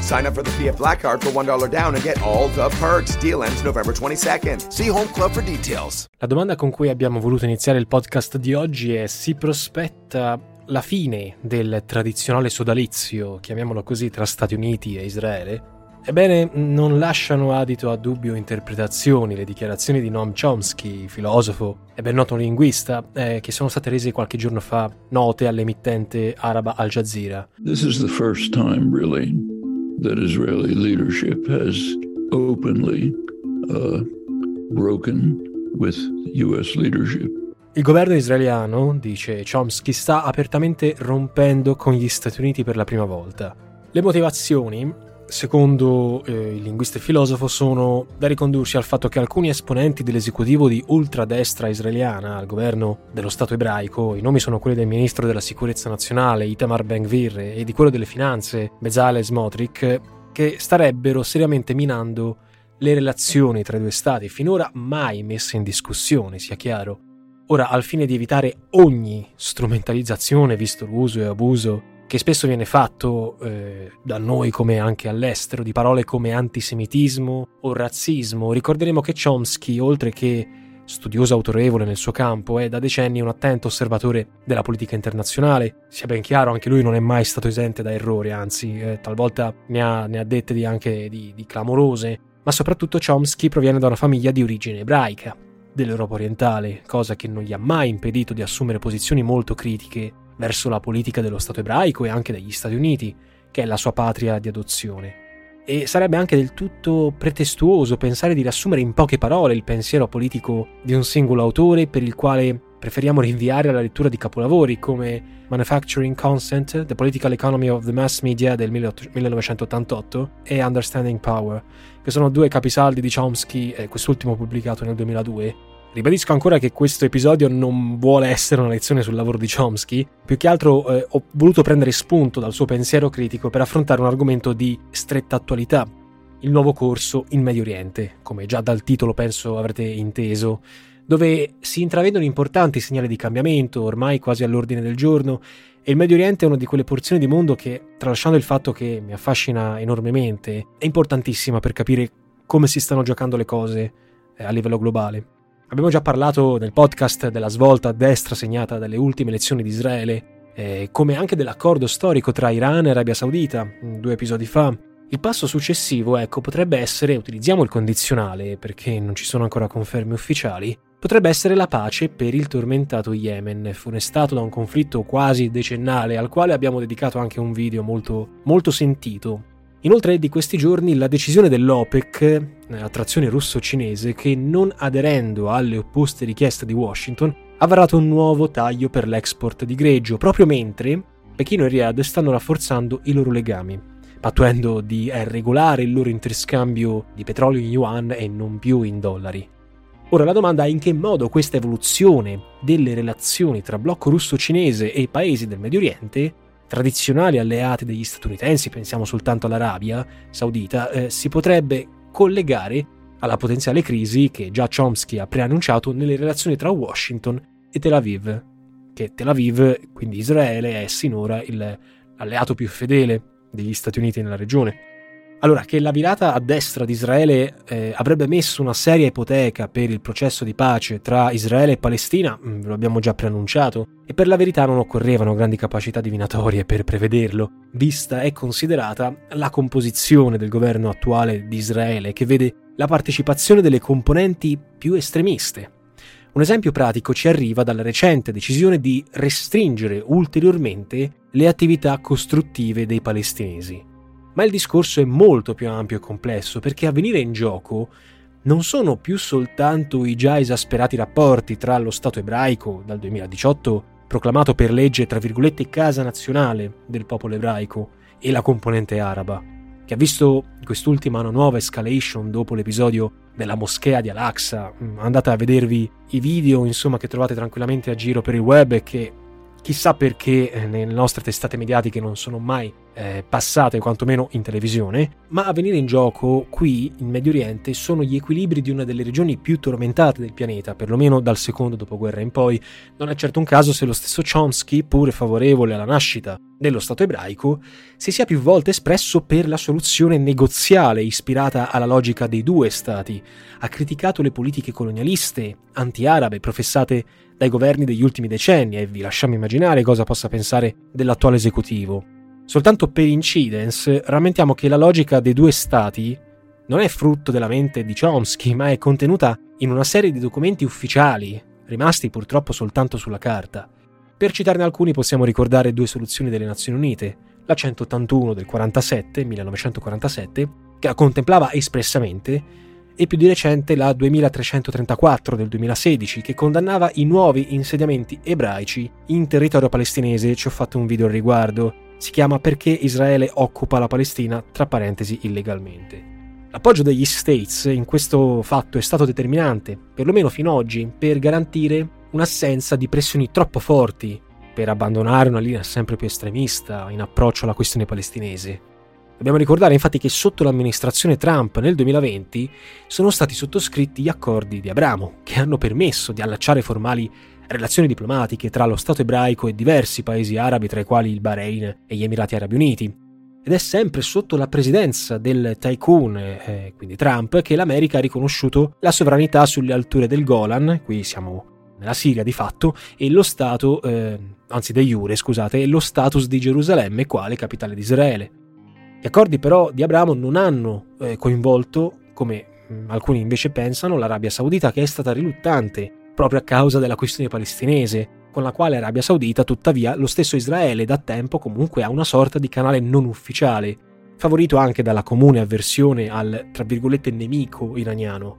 Sign up for the PF Black Card for $1 down e get all the perks. Deal ends November 22nd. See Home Club for details. La domanda con cui abbiamo voluto iniziare il podcast di oggi è: si prospetta la fine del tradizionale sodalizio, chiamiamolo così, tra Stati Uniti e Israele? Ebbene, non lasciano adito a dubbi o interpretazioni le dichiarazioni di Noam Chomsky, filosofo e ben noto linguista, che sono state rese qualche giorno fa note all'emittente araba Al Jazeera. This is the first time, really, that Israeli leadership has openly broken with US leadership. Il governo israeliano, dice Chomsky, sta apertamente rompendo con gli Stati Uniti per la prima volta. Le motivazioni, secondo il linguista e filosofo, sono da ricondursi al fatto che alcuni esponenti dell'esecutivo di ultradestra israeliana al governo dello Stato ebraico, i nomi sono quelli del ministro della sicurezza nazionale Itamar Ben-Gvir e di quello delle finanze Bezalel Smotrich, che starebbero seriamente minando le relazioni tra i due stati, finora mai messe in discussione, sia chiaro. Ora, al fine di evitare ogni strumentalizzazione, visto l'uso e abuso che spesso viene fatto da noi come anche all'estero, di parole come antisemitismo o razzismo, ricorderemo che Chomsky, oltre che studioso autorevole nel suo campo, è da decenni un attento osservatore della politica internazionale. Sia ben chiaro, anche lui non è mai stato esente da errori, anzi talvolta ne ha dette di clamorose, ma soprattutto Chomsky proviene da una famiglia di origine ebraica dell'Europa orientale, cosa che non gli ha mai impedito di assumere posizioni molto critiche verso la politica dello Stato ebraico e anche degli Stati Uniti, che è la sua patria di adozione. E sarebbe anche del tutto pretestuoso pensare di riassumere in poche parole il pensiero politico di un singolo autore, per il quale preferiamo rinviare alla lettura di capolavori come Manufacturing Consent, The Political Economy of the Mass Media del 1988 e Understanding Power, che sono due capisaldi di Chomsky, quest'ultimo pubblicato nel 2002. Ribadisco ancora che questo episodio non vuole essere una lezione sul lavoro di Chomsky, più che altro ho voluto prendere spunto dal suo pensiero critico per affrontare un argomento di stretta attualità, il nuovo corso in Medio Oriente, come già dal titolo penso avrete inteso, dove si intravedono importanti segnali di cambiamento, ormai quasi all'ordine del giorno, e il Medio Oriente è una di quelle porzioni di mondo che, tralasciando il fatto che mi affascina enormemente, è importantissima per capire come si stanno giocando le cose a livello globale. Abbiamo già parlato nel podcast della svolta a destra segnata dalle ultime elezioni di Israele, come anche dell'accordo storico tra Iran e Arabia Saudita, 2 episodi fa. Il passo successivo, ecco, potrebbe essere, utilizziamo il condizionale perché non ci sono ancora conferme ufficiali, potrebbe essere la pace per il tormentato Yemen, funestato da un conflitto quasi decennale al quale abbiamo dedicato anche un video molto sentito. Inoltre, di questi giorni la decisione dell'OPEC, a trazione russo-cinese, che non aderendo alle opposte richieste di Washington, ha varato un nuovo taglio per l'export di greggio, proprio mentre Pechino e Riyadh stanno rafforzando i loro legami, pattuendo di regolare il loro interscambio di petrolio in yuan e non più in dollari. Ora la domanda è in che modo questa evoluzione delle relazioni tra blocco russo-cinese e i paesi del Medio Oriente, tradizionali alleati degli statunitensi, pensiamo soltanto all'Arabia Saudita, si potrebbe collegare alla potenziale crisi che già Chomsky ha preannunciato nelle relazioni tra Washington e Tel Aviv, che Tel Aviv, quindi Israele, è sinora l'alleato più fedele degli Stati Uniti nella regione. Allora, che la virata a destra di Israele avrebbe messo una seria ipoteca per il processo di pace tra Israele e Palestina, ve lo abbiamo già preannunciato, e per la verità non occorrevano grandi capacità divinatorie per prevederlo, vista e considerata la composizione del governo attuale di Israele, che vede la partecipazione delle componenti più estremiste. Un esempio pratico ci arriva dalla recente decisione di restringere ulteriormente le attività costruttive dei palestinesi. Ma il discorso è molto più ampio e complesso, perché a venire in gioco non sono più soltanto i già esasperati rapporti tra lo Stato ebraico, dal 2018 proclamato per legge tra virgolette casa nazionale del popolo ebraico, e la componente araba, che ha visto quest'ultima una nuova escalation dopo l'episodio della moschea di Al-Aqsa. Andate a vedervi i video, insomma, che trovate tranquillamente a giro per il web e che chissà perché nelle nostre testate mediatiche non sono mai passate, quantomeno in televisione. Ma a venire in gioco qui in Medio Oriente sono gli equilibri di una delle regioni più tormentate del pianeta, perlomeno dal secondo dopoguerra in poi. Non è certo un caso se lo stesso Chomsky, pure favorevole alla nascita dello Stato ebraico, si sia più volte espresso per la soluzione negoziale ispirata alla logica dei due stati. Ha criticato le politiche colonialiste, anti-arabe, professate dai governi degli ultimi decenni, e vi lasciamo immaginare cosa possa pensare dell'attuale esecutivo. Soltanto per incidence, rammentiamo che la logica dei due stati non è frutto della mente di Chomsky, ma è contenuta in una serie di documenti ufficiali, rimasti purtroppo soltanto sulla carta. Per citarne alcuni possiamo ricordare due soluzioni delle Nazioni Unite, la 181 del 1947, che la contemplava espressamente, e più di recente la 2334 del 2016, che condannava i nuovi insediamenti ebraici in territorio palestinese. Ci ho fatto un video al riguardo, si chiama "Perché Israele occupa la Palestina, tra parentesi, illegalmente". L'appoggio degli States in questo fatto è stato determinante, perlomeno fino ad oggi, per garantire un'assenza di pressioni troppo forti per abbandonare una linea sempre più estremista in approccio alla questione palestinese. Dobbiamo ricordare infatti che sotto l'amministrazione Trump nel 2020 sono stati sottoscritti gli accordi di Abramo, che hanno permesso di allacciare formali relazioni diplomatiche tra lo Stato ebraico e diversi paesi arabi, tra i quali il Bahrain e gli Emirati Arabi Uniti. Ed è sempre sotto la presidenza del tycoon, quindi Trump, che l'America ha riconosciuto la sovranità sulle alture del Golan, qui siamo nella Siria di fatto, e lo stato, de jure, e lo status di Gerusalemme quale capitale di Israele. Gli accordi però di Abramo non hanno coinvolto, come alcuni invece pensano, l'Arabia Saudita, che è stata riluttante proprio a causa della questione palestinese, con la quale Arabia Saudita, tuttavia, lo stesso Israele da tempo comunque ha una sorta di canale non ufficiale, favorito anche dalla comune avversione al, tra virgolette, nemico iraniano.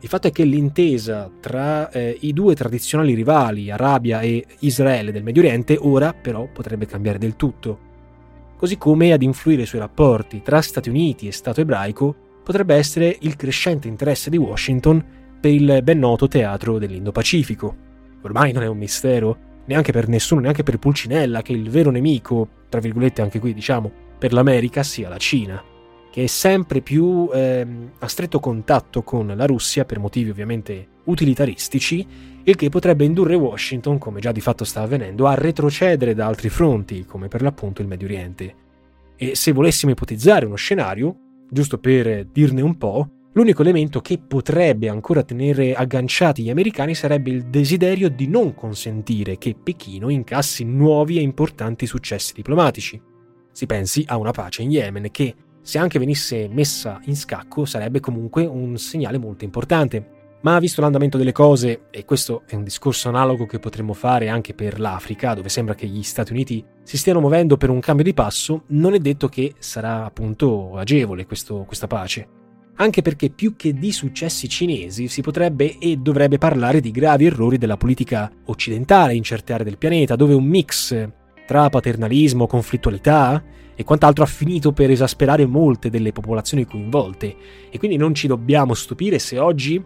Il fatto è che l'intesa tra i due tradizionali rivali, Arabia e Israele del Medio Oriente, ora però potrebbe cambiare del tutto. Così come ad influire sui rapporti tra Stati Uniti e Stato ebraico potrebbe essere il crescente interesse di Washington per il ben noto teatro dell'Indo-Pacifico. Ormai non è un mistero, neanche per nessuno, neanche per Pulcinella, che il vero nemico, tra virgolette anche qui diciamo, per l'America sia la Cina, che è sempre più a stretto contatto con la Russia per motivi ovviamente utilitaristici, il che potrebbe indurre Washington, come già di fatto sta avvenendo, a retrocedere da altri fronti, come per l'appunto il Medio Oriente. E se volessimo ipotizzare uno scenario, giusto per dirne un po', l'unico elemento che potrebbe ancora tenere agganciati gli americani sarebbe il desiderio di non consentire che Pechino incassi nuovi e importanti successi diplomatici. Si pensi a una pace in Yemen che, se anche venisse messa in scacco, sarebbe comunque un segnale molto importante. Ma visto l'andamento delle cose, e questo è un discorso analogo che potremmo fare anche per l'Africa, dove sembra che gli Stati Uniti si stiano muovendo per un cambio di passo, non è detto che sarà appunto agevole questa pace. Anche perché più che di successi cinesi si potrebbe e dovrebbe parlare di gravi errori della politica occidentale in certe aree del pianeta, dove un mix tra paternalismo, conflittualità e quant'altro ha finito per esasperare molte delle popolazioni coinvolte, e quindi non ci dobbiamo stupire se oggi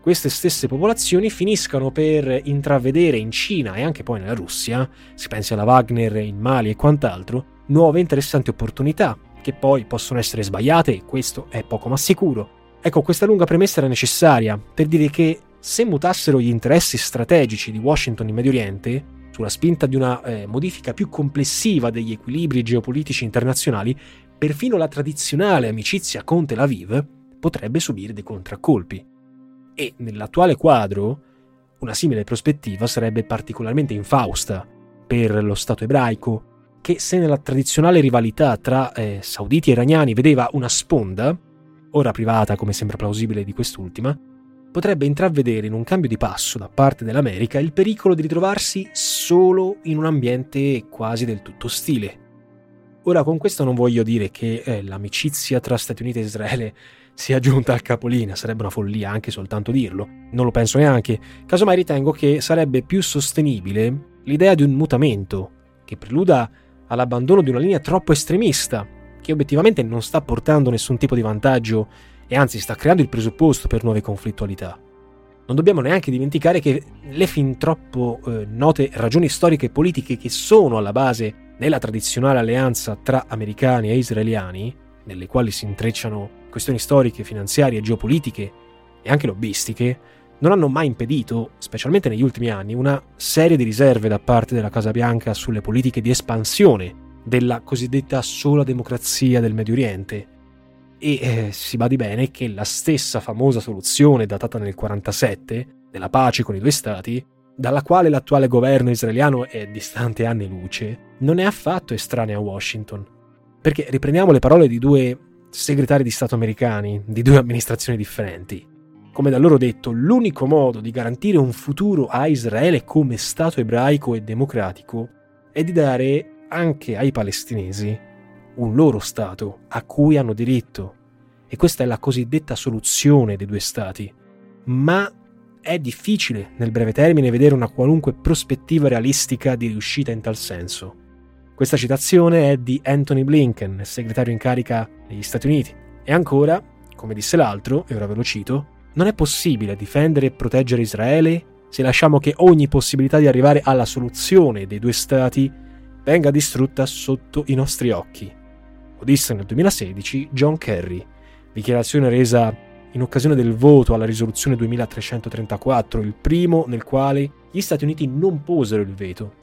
queste stesse popolazioni finiscano per intravedere in Cina e anche poi nella Russia, si pensi alla Wagner in Mali e quant'altro, nuove interessanti opportunità, che poi possono essere sbagliate, e questo è poco ma sicuro. Ecco, questa lunga premessa era necessaria per dire che se mutassero gli interessi strategici di Washington in Medio Oriente, sulla spinta di una modifica più complessiva degli equilibri geopolitici internazionali, perfino la tradizionale amicizia con Tel Aviv potrebbe subire dei contraccolpi. E nell'attuale quadro, una simile prospettiva sarebbe particolarmente infausta per lo Stato ebraico, che se nella tradizionale rivalità tra sauditi e iraniani vedeva una sponda, ora privata come sembra plausibile di quest'ultima, potrebbe intravedere in un cambio di passo da parte dell'America il pericolo di ritrovarsi solo in un ambiente quasi del tutto ostile. Ora, con questo non voglio dire che l'amicizia tra Stati Uniti e Israele sia giunta al capolinea, sarebbe una follia anche soltanto dirlo, non lo penso neanche, casomai ritengo che sarebbe più sostenibile l'idea di un mutamento che preluda all'abbandono di una linea troppo estremista, che obiettivamente non sta portando nessun tipo di vantaggio e anzi sta creando il presupposto per nuove conflittualità. Non dobbiamo neanche dimenticare che le fin troppo note ragioni storiche e politiche che sono alla base della tradizionale alleanza tra americani e israeliani, nelle quali si intrecciano questioni storiche, finanziarie, geopolitiche e anche lobbistiche, non hanno mai impedito, specialmente negli ultimi anni, una serie di riserve da parte della Casa Bianca sulle politiche di espansione della cosiddetta sola democrazia del Medio Oriente. E si badi bene che la stessa famosa soluzione datata nel 1947 della pace con i due stati, dalla quale l'attuale governo israeliano è distante anni luce, non è affatto estranea a Washington. Perché riprendiamo le parole di due segretari di Stato americani di due amministrazioni differenti. Come da loro detto, l'unico modo di garantire un futuro a Israele come Stato ebraico e democratico è di dare anche ai palestinesi un loro Stato a cui hanno diritto, e questa è la cosiddetta soluzione dei due Stati. Ma è difficile nel breve termine vedere una qualunque prospettiva realistica di riuscita in tal senso. Questa citazione è di Anthony Blinken, segretario in carica degli Stati Uniti, e ancora, come disse l'altro, e ora ve lo cito, non è possibile difendere e proteggere Israele se lasciamo che ogni possibilità di arrivare alla soluzione dei due Stati venga distrutta sotto i nostri occhi. Lo disse nel 2016 John Kerry, dichiarazione resa in occasione del voto alla risoluzione 2334, il primo nel quale gli Stati Uniti non posero il veto.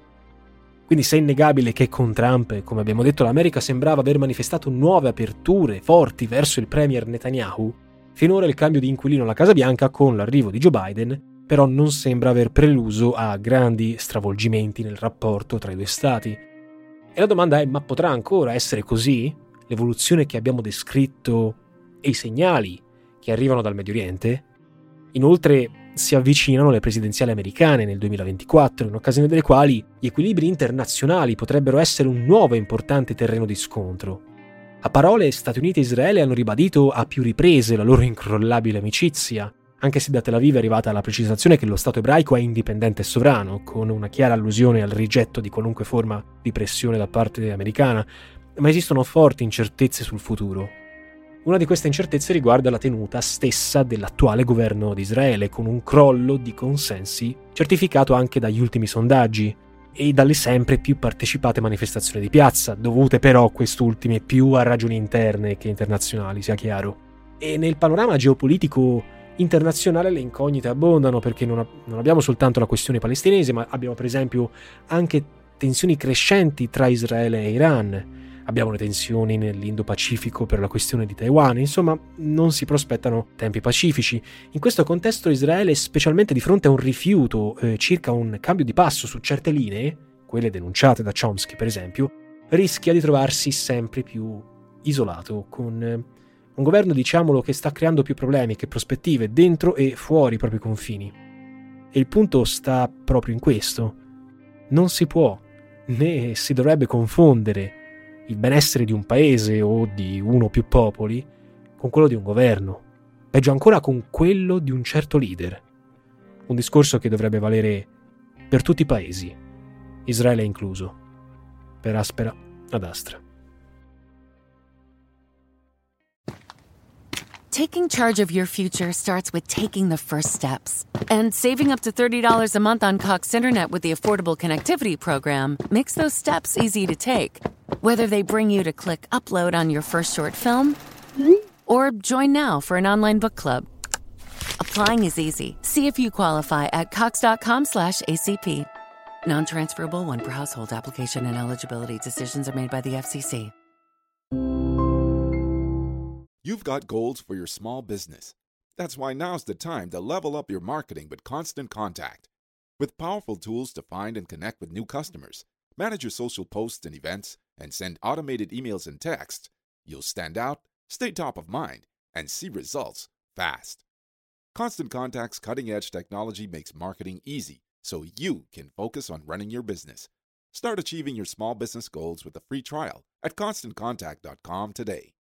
Quindi se è innegabile che con Trump, come abbiamo detto, l'America sembrava aver manifestato nuove aperture forti verso il premier Netanyahu, finora il cambio di inquilino alla Casa Bianca con l'arrivo di Joe Biden però non sembra aver preluso a grandi stravolgimenti nel rapporto tra i due stati. E la domanda è: ma potrà ancora essere così? L'evoluzione che abbiamo descritto e i segnali che arrivano dal Medio Oriente? Inoltre si avvicinano le presidenziali americane nel 2024, in occasione delle quali gli equilibri internazionali potrebbero essere un nuovo e importante terreno di scontro. A parole, Stati Uniti e Israele hanno ribadito a più riprese la loro incrollabile amicizia, anche se da Tel Aviv è arrivata la precisazione che lo Stato ebraico è indipendente e sovrano, con una chiara allusione al rigetto di qualunque forma di pressione da parte americana, ma esistono forti incertezze sul futuro. Una di queste incertezze riguarda la tenuta stessa dell'attuale governo di Israele, con un crollo di consensi certificato anche dagli ultimi sondaggi e dalle sempre più partecipate manifestazioni di piazza, dovute però quest'ultime più a ragioni interne che internazionali, sia chiaro. E nel panorama geopolitico internazionale le incognite abbondano, perché non abbiamo soltanto la questione palestinese, ma abbiamo per esempio anche tensioni crescenti tra Israele e Iran, abbiamo le tensioni nell'Indo-Pacifico per la questione di Taiwan, insomma non si prospettano tempi pacifici. In questo contesto Israele, specialmente di fronte a un rifiuto circa un cambio di passo su certe linee, quelle denunciate da Chomsky per esempio, rischia di trovarsi sempre più isolato, con un governo, diciamolo, che sta creando più problemi che prospettive dentro e fuori i propri confini. E il punto sta proprio in questo. Non si può, né si dovrebbe confondere il benessere di un paese o di uno o più popoli con quello di un governo, peggio ancora con quello di un certo leader. Un discorso che dovrebbe valere per tutti i paesi, Israele incluso. Per aspera ad astra. Taking charge of your future starts with taking the first steps. And saving up to $30 a month on Cox Internet with the Affordable Connectivity Program makes those steps easy to take. Whether they bring you to click upload on your first short film or join now for an online book club. Applying is easy. See if you qualify at cox.com/ACP. Non-transferable one per household. Application and eligibility decisions are made by the FCC. You've got goals for your small business. That's why now's the time to level up your marketing with Constant Contact. With powerful tools to find and connect with new customers, manage your social posts and events, and send automated emails and texts, you'll stand out, stay top of mind, and see results fast. Constant Contact's cutting-edge technology makes marketing easy, so you can focus on running your business. Start achieving your small business goals with a free trial at ConstantContact.com today.